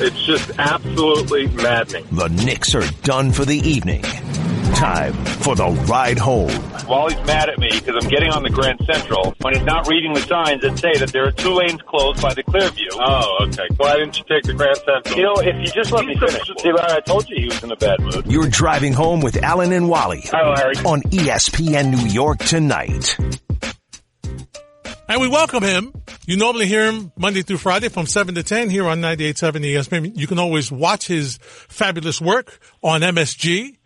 It's just absolutely maddening. The Knicks are done for the evening. Time for the ride home. While he's mad at me because I'm getting on the Grand Central, when he's not reading the signs that say that there are two lanes closed by the Clearview. Oh, okay. Why didn't you take the Grand Central? You know, if you just let me finish. See, Larry, I told you he was in a bad mood. You're driving home with Alan and Wally. Hi, Larry. On ESPN New York tonight. And we welcome him. You normally hear him Monday through Friday from 7 to 10 here on 98.7 ESPN. You can always watch his fabulous work on MSG.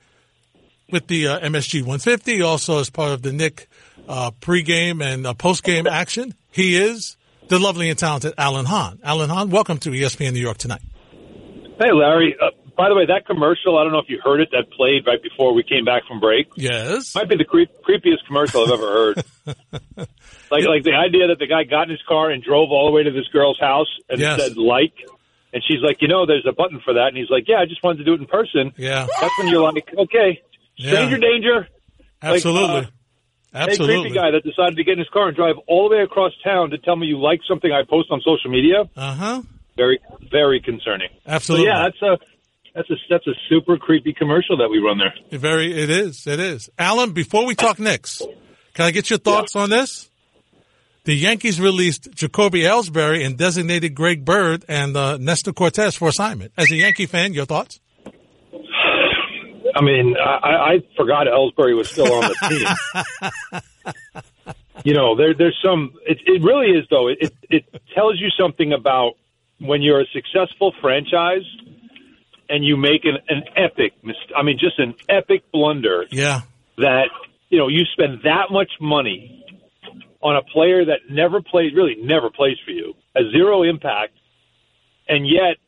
With the MSG 150, also as part of the Knick pregame and postgame action, he is the lovely and talented Alan Hahn. Alan Hahn, welcome to ESPN New York tonight. Hey, Larry. By the way, that commercial, I don't know if you heard it, that played right before we came back from break. Yes. Might be the creepiest commercial I've ever heard. like the idea that the guy got in his car and drove all the way to this girl's house and said, like... And she's like, you know, there's a button for that. And he's like, yeah, I just wanted to do it in person. Yeah. That's when you're like, okay... Stranger danger. Absolutely. Like, absolutely. That creepy guy that decided to get in his car and drive all the way across town to tell me you like something I post on social media. Uh-huh. Very, very concerning. Absolutely. So, yeah, that's a super creepy commercial that we run there. It is. Alan, before we talk Knicks, can I get your thoughts on this? The Yankees released Jacoby Ellsbury and designated Greg Bird and Nestor Cortez for assignment. As a Yankee fan, your thoughts? I mean, I forgot Ellsbury was still on the team. You know, there's some. It really is, though. It tells you something about when you're a successful franchise and you make an epic mistake. I mean, just an epic blunder. Yeah. That, you know, you spend that much money on a player that really never plays for you, a zero impact, and yet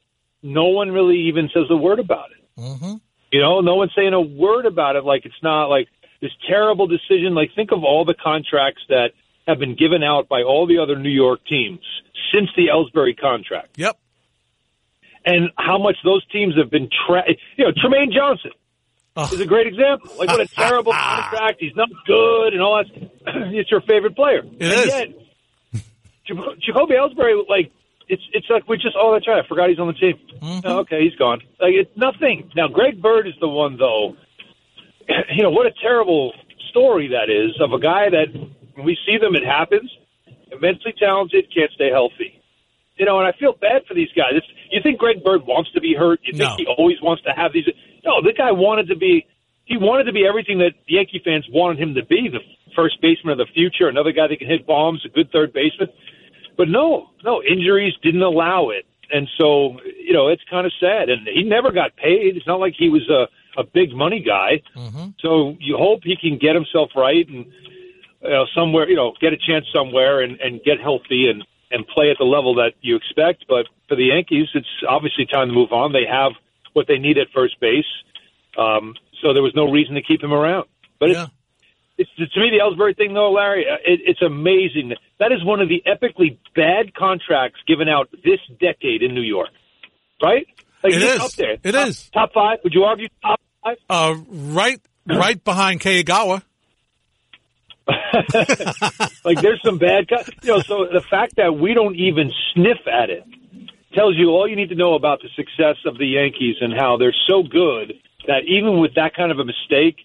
no one really even says a word about it. Mm-hmm. You know, no one's saying a word about it. Like, it's not like this terrible decision. Like, think of all the contracts that have been given out by all the other New York teams since the Ellsbury contract. Yep. And how much those teams have been Tremaine Johnson is a great example. Like, what a terrible contract. He's not good and all that. It's your favorite player. It is. Jacoby Ellsbury, like, It's like we just, oh, that's right, I forgot he's on the team. Mm-hmm. Oh, okay, he's gone. Like, it's nothing. Now, Greg Bird is the one, though. You know, what a terrible story that is of a guy that, when we see them, it happens. Immensely talented, can't stay healthy. You know, and I feel bad for these guys. You think Greg Bird wants to be hurt? You think he always wants to have these? No, the guy wanted to be everything that Yankee fans wanted him to be, the first baseman of the future, another guy that can hit bombs, a good third baseman. But no, injuries didn't allow it. And so, you know, it's kind of sad. And he never got paid. It's not like he was a big money guy. Mm-hmm. So you hope he can get himself right and get a chance somewhere and get healthy and play at the level that you expect. But for the Yankees, it's obviously time to move on. They have what they need at first base. So there was no reason to keep him around. But to me, the Ellsbury thing, though, Larry, it's amazing. That is one of the epically bad contracts given out this decade in New York, right? Like, it is. Up there. It is. Top five? Would you argue top five? Right behind Kagawa. Like, there's some bad – you know, so the fact that we don't even sniff at it tells you all you need to know about the success of the Yankees and how they're so good that even with that kind of a mistake,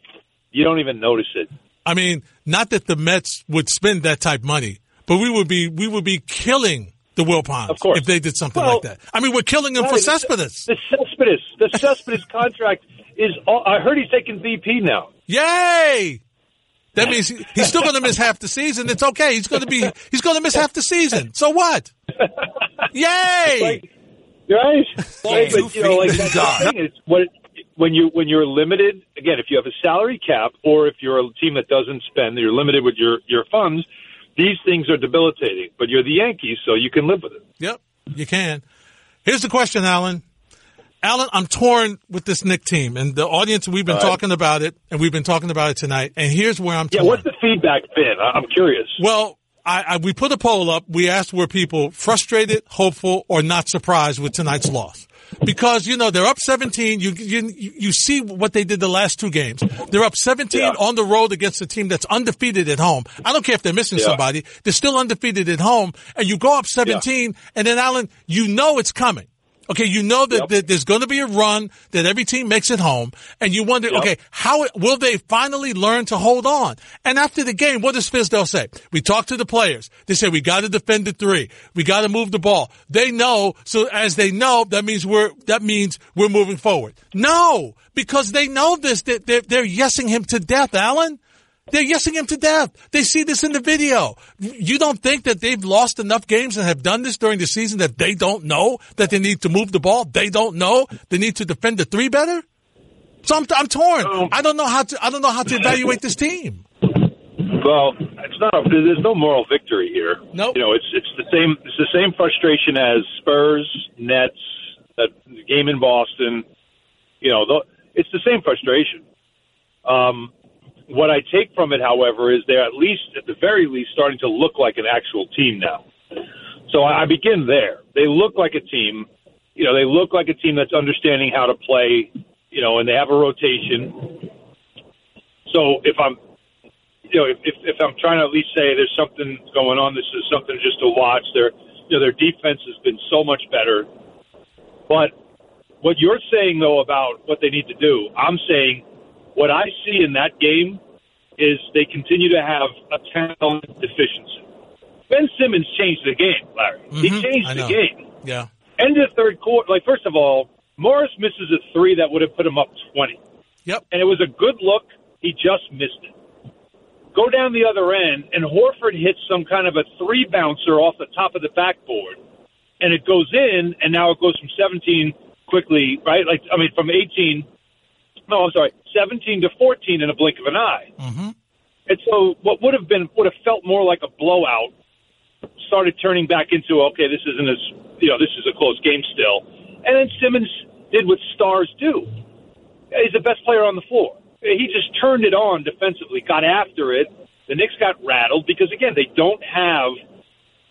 you don't even notice it. I mean, not that the Mets would spend that type of money, but we would be killing the Wilpons if they did something like that. I mean, we're killing them for Cespedes. The Cespedes contract is all, I heard he's taking VP now. Yay! That means he's still going to miss half the season. It's okay. He's going to miss half the season. So what? Yay! Like, right? But, you know, like that thing is what. When you're limited, again, if you have a salary cap or if you're a team that doesn't spend, you're limited with your funds, these things are debilitating. But you're the Yankees, so you can live with it. Yep, you can. Here's the question, Alan. Alan, I'm torn with this Knick team. And the audience, we've been talking about it, and we've been talking about it tonight. And here's where I'm torn. Yeah, what's the feedback been? I'm curious. Well, we put a poll up. We asked were people frustrated, hopeful, or not surprised with tonight's loss. Because, you know, they're up 17. You see what they did the last two games. They're up 17 on the road against a team that's undefeated at home. I don't care if they're missing somebody. They're still undefeated at home. And you go up 17, and then, Alan, you know it's coming. Okay, you know that, that there's going to be a run that every team makes at home, and you wonder, okay, how will they finally learn to hold on? And after the game, what does Fizdale say? We talk to the players. They say, we got to defend the three. We got to move the ball. They know, so as they know, that means we're moving forward. No, because they know this, that they're yesing him to death, Alan. They're yesing him to death. They see this in the video. You don't think that they've lost enough games and have done this during the season that they don't know that they need to move the ball? They don't know they need to defend the three better? So I'm torn. I don't know how to evaluate this team. Well, it's not. There's no moral victory here. Nope. You know, it's the same frustration as Spurs, Nets, that game in Boston. You know, it's the same frustration. What I take from it, however, is they're at the very least, starting to look like an actual team now. So I begin there. They look like a team. You know, they look like a team that's understanding how to play, you know, and they have a rotation. So if I'm trying to at least say there's something going on, this is something just to watch. Their defense has been so much better. But what you're saying, though, about what they need to do, I'm saying what I see in that game is they continue to have a talent deficiency. Ben Simmons changed the game, Larry. Mm-hmm. He changed the game. Yeah. End of the third quarter. Like, first of all, Morris misses a three that would have put him up 20. Yep. And it was a good look. He just missed it. Go down the other end, and Horford hits some kind of a three-bouncer off the top of the backboard, and it goes in, and now it goes from 17 quickly, right? Like, I mean, from 17 to 14 in a blink of an eye. Mm-hmm. And so what would have felt more like a blowout started turning back into, okay, this isn't as, you know, this is a close game still. And then Simmons did what stars do. He's the best player on the floor. He just turned it on defensively, got after it. The Knicks got rattled because, again, they don't have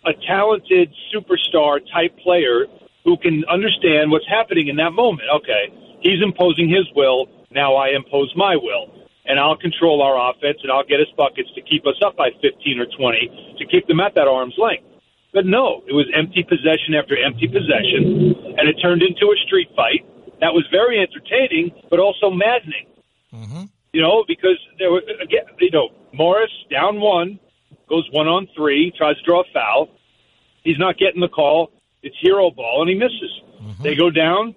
a talented superstar-type player who can understand what's happening in that moment. Okay, he's imposing his will. Now I impose my will, and I'll control our offense, and I'll get us buckets to keep us up by 15 or 20 to keep them at that arm's length. But no, it was empty possession after empty possession, and it turned into a street fight that was very entertaining but also maddening. Mm-hmm. You know, because there was, again, you know, Morris down one, goes 1-on-3, tries to draw a foul. He's not getting the call. It's hero ball, and he misses. Mm-hmm. They go down.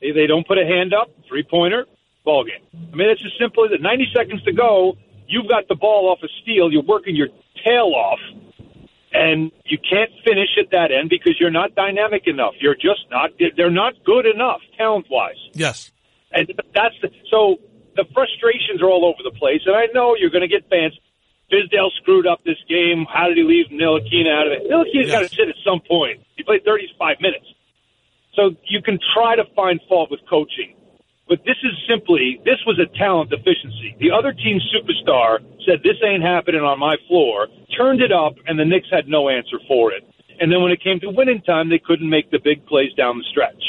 They don't put a hand up, three-pointer. Ball game. I mean, it's as simple as it. 90 seconds to go. You've got the ball off a steal. You're working your tail off, and you can't finish at that end because you're not dynamic enough. You're just not. They're not good enough talent-wise. Yes, and so the frustrations are all over the place. And I know you're going to get fans. Fizdale screwed up this game. How did he leave Milikina out of it? Milikina's got to sit at some point. He played 35 minutes, so you can try to find fault with coaching. But this was a talent deficiency. The other team's superstar said, this ain't happening on my floor, turned it up, and the Knicks had no answer for it. And then when it came to winning time, they couldn't make the big plays down the stretch.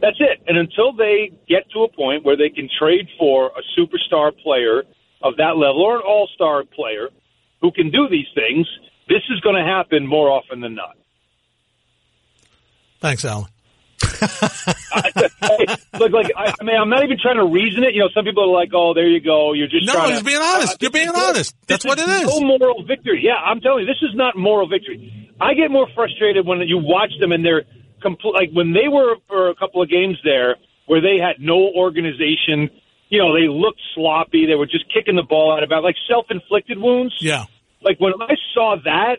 That's it. And until they get to a point where they can trade for a superstar player of that level or an all-star player who can do these things, this is going to happen more often than not. Thanks, Alan. I mean, I'm not even trying to reason it. You know, some people are like, "Oh, there you go. You're just trying." No, he's being honest. You're being honest. That's what it is. No moral victory. Yeah, I'm telling you, this is not moral victory. I get more frustrated when you watch them and they're like when they were for a couple of games there where they had no organization. You know, they looked sloppy. They were just kicking the ball out of bounds, like self-inflicted wounds. Yeah. Like when I saw that.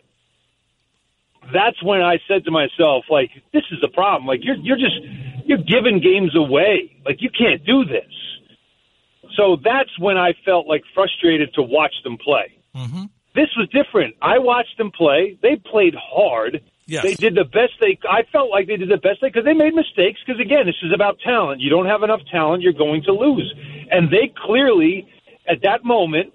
That's when I said to myself, like, this is a problem. Like, you're giving games away. Like, you can't do this. So that's when I felt, like, frustrated to watch them play. Mm-hmm. This was different. I watched them play. They played hard. Yes. They did the best they – I felt like they did the best they – because they made mistakes because, again, this is about talent. You don't have enough talent, you're going to lose. And they clearly, at that moment,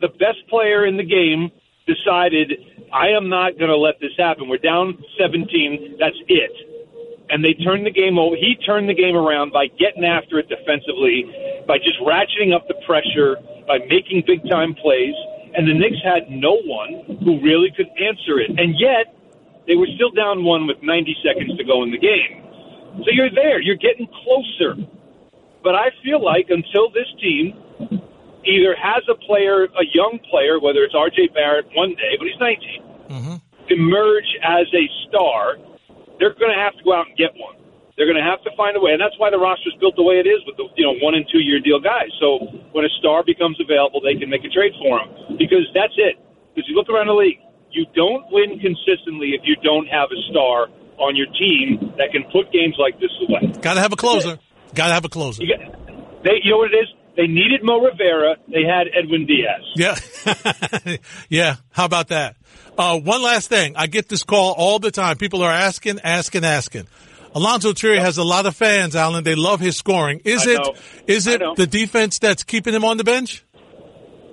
the best player in the game decided – I am not going to let this happen. We're down 17. That's it. And they turned the game over. He turned the game around by getting after it defensively, by just ratcheting up the pressure, by making big-time plays. And the Knicks had no one who really could answer it. And yet, they were still down one with 90 seconds to go in the game. So you're there. You're getting closer. But I feel like until this team either has a player, a young player, whether it's R.J. Barrett one day, but he's 19, emerge as a star, they're going to have to go out and get one. They're going to have to find a way. And that's why the roster's built the way it is with the 1- and 2-year deal guys. So when a star becomes available, they can make a trade for him. Because that's it. Because you look around the league, you don't win consistently if you don't have a star on your team that can put games like this away. Got to have a closer. Got to have a closer. You know what it is? They needed Mo Rivera. They had Edwin Diaz. Yeah. Yeah. How about that? One last thing. I get this call all the time. People are asking. Alonzo Trier has a lot of fans, Alan. They love his scoring. Is it the defense that's keeping him on the bench?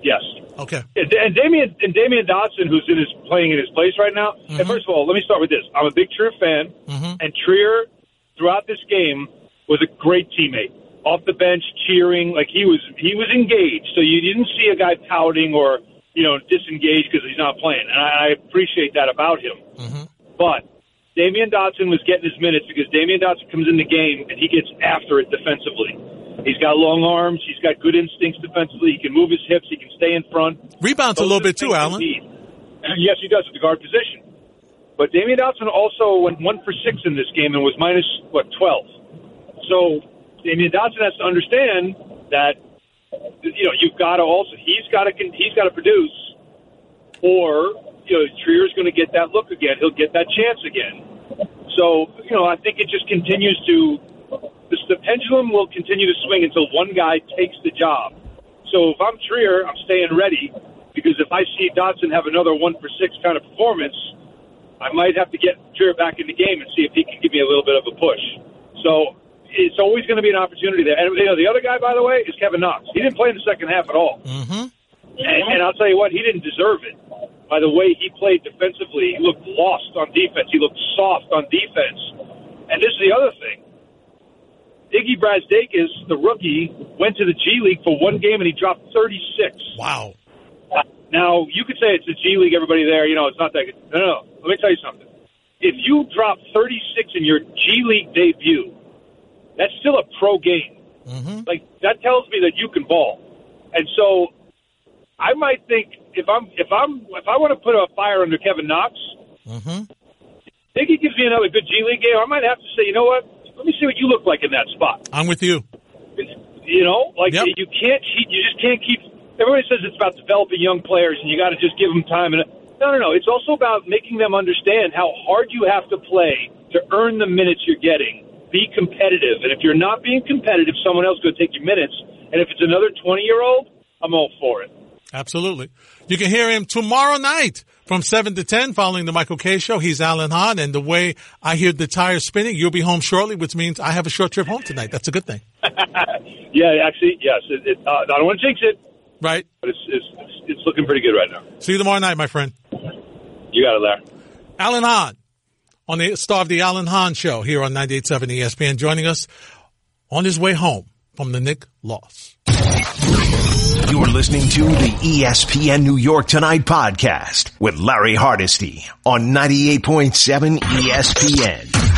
Yes. Okay. And Damian Dotson, who's playing in his place right now. Mm-hmm. And first of all, let me start with this. I'm a big Trier fan, and Trier throughout this game was a great teammate. Off the bench, cheering, like he was engaged. So you didn't see a guy pouting or disengaged because he's not playing. And I appreciate that about him. Mm-hmm. But Damian Dotson was getting his minutes because Damian Dotson comes in the game and he gets after it defensively. He's got long arms. He's got good instincts defensively. He can move his hips. He can stay in front. Rebounds a little bit too, Alan. Yes, he does at the guard position. But Damian Dotson also went 1 for 6 in this game and was -12. So Damian Dotson has to understand that you've got to also he's got to produce, or Trier's going to get that look again. He'll get that chance again. So, I think it just continues to – the pendulum will continue to swing until one guy takes the job. So if I'm Trier, I'm staying ready because if I see Dotson have another 1 for 6 kind of performance, I might have to get Trier back in the game and see if he can give me a little bit of a push. So it's always going to be an opportunity there. And, the other guy, by the way, is Kevin Knox. He didn't play in the second half at all. Mm-hmm. And I'll tell you what, he didn't deserve it. By the way he played defensively, he looked lost on defense. He looked soft on defense. And this is the other thing. Iggy Brazdakis, the rookie, went to the G League for one game and he dropped 36. Wow. Now, you could say it's the G League, everybody there, it's not that good. No. Let me tell you something. If you drop 36 in your G League debut, that's still a pro game. Mm-hmm. Like, that tells me that you can ball. And so I might think if I want to put a fire under Kevin Knox, I think he gives me another good G League game. I might have to say, you know what? Let me see what you look like in that spot. I'm with you. You can't. You just can't keep. Everybody says it's about developing young players, and you got to just give them time. And no. It's also about making them understand how hard you have to play to earn the minutes you're getting. Be competitive, and if you're not being competitive, someone else is going to take your minutes. And if it's another 20-year-old, I'm all for it. Absolutely. You can hear him tomorrow night from 7 to 10 following the Michael K. Show. He's Alan Hahn, and the way I hear the tires spinning, you'll be home shortly, which means I have a short trip home tonight. That's a good thing. Yeah, actually, yes. I don't want to jinx it. Right. But it's looking pretty good right now. See you tomorrow night, my friend. You got it, Larry. Alan Hahn, on the star of the Alan Hahn Show here on 98.7 ESPN, joining us on his way home from the Knicks loss. You're listening to the ESPN New York Tonight podcast with Larry Hardesty on 98.7 ESPN.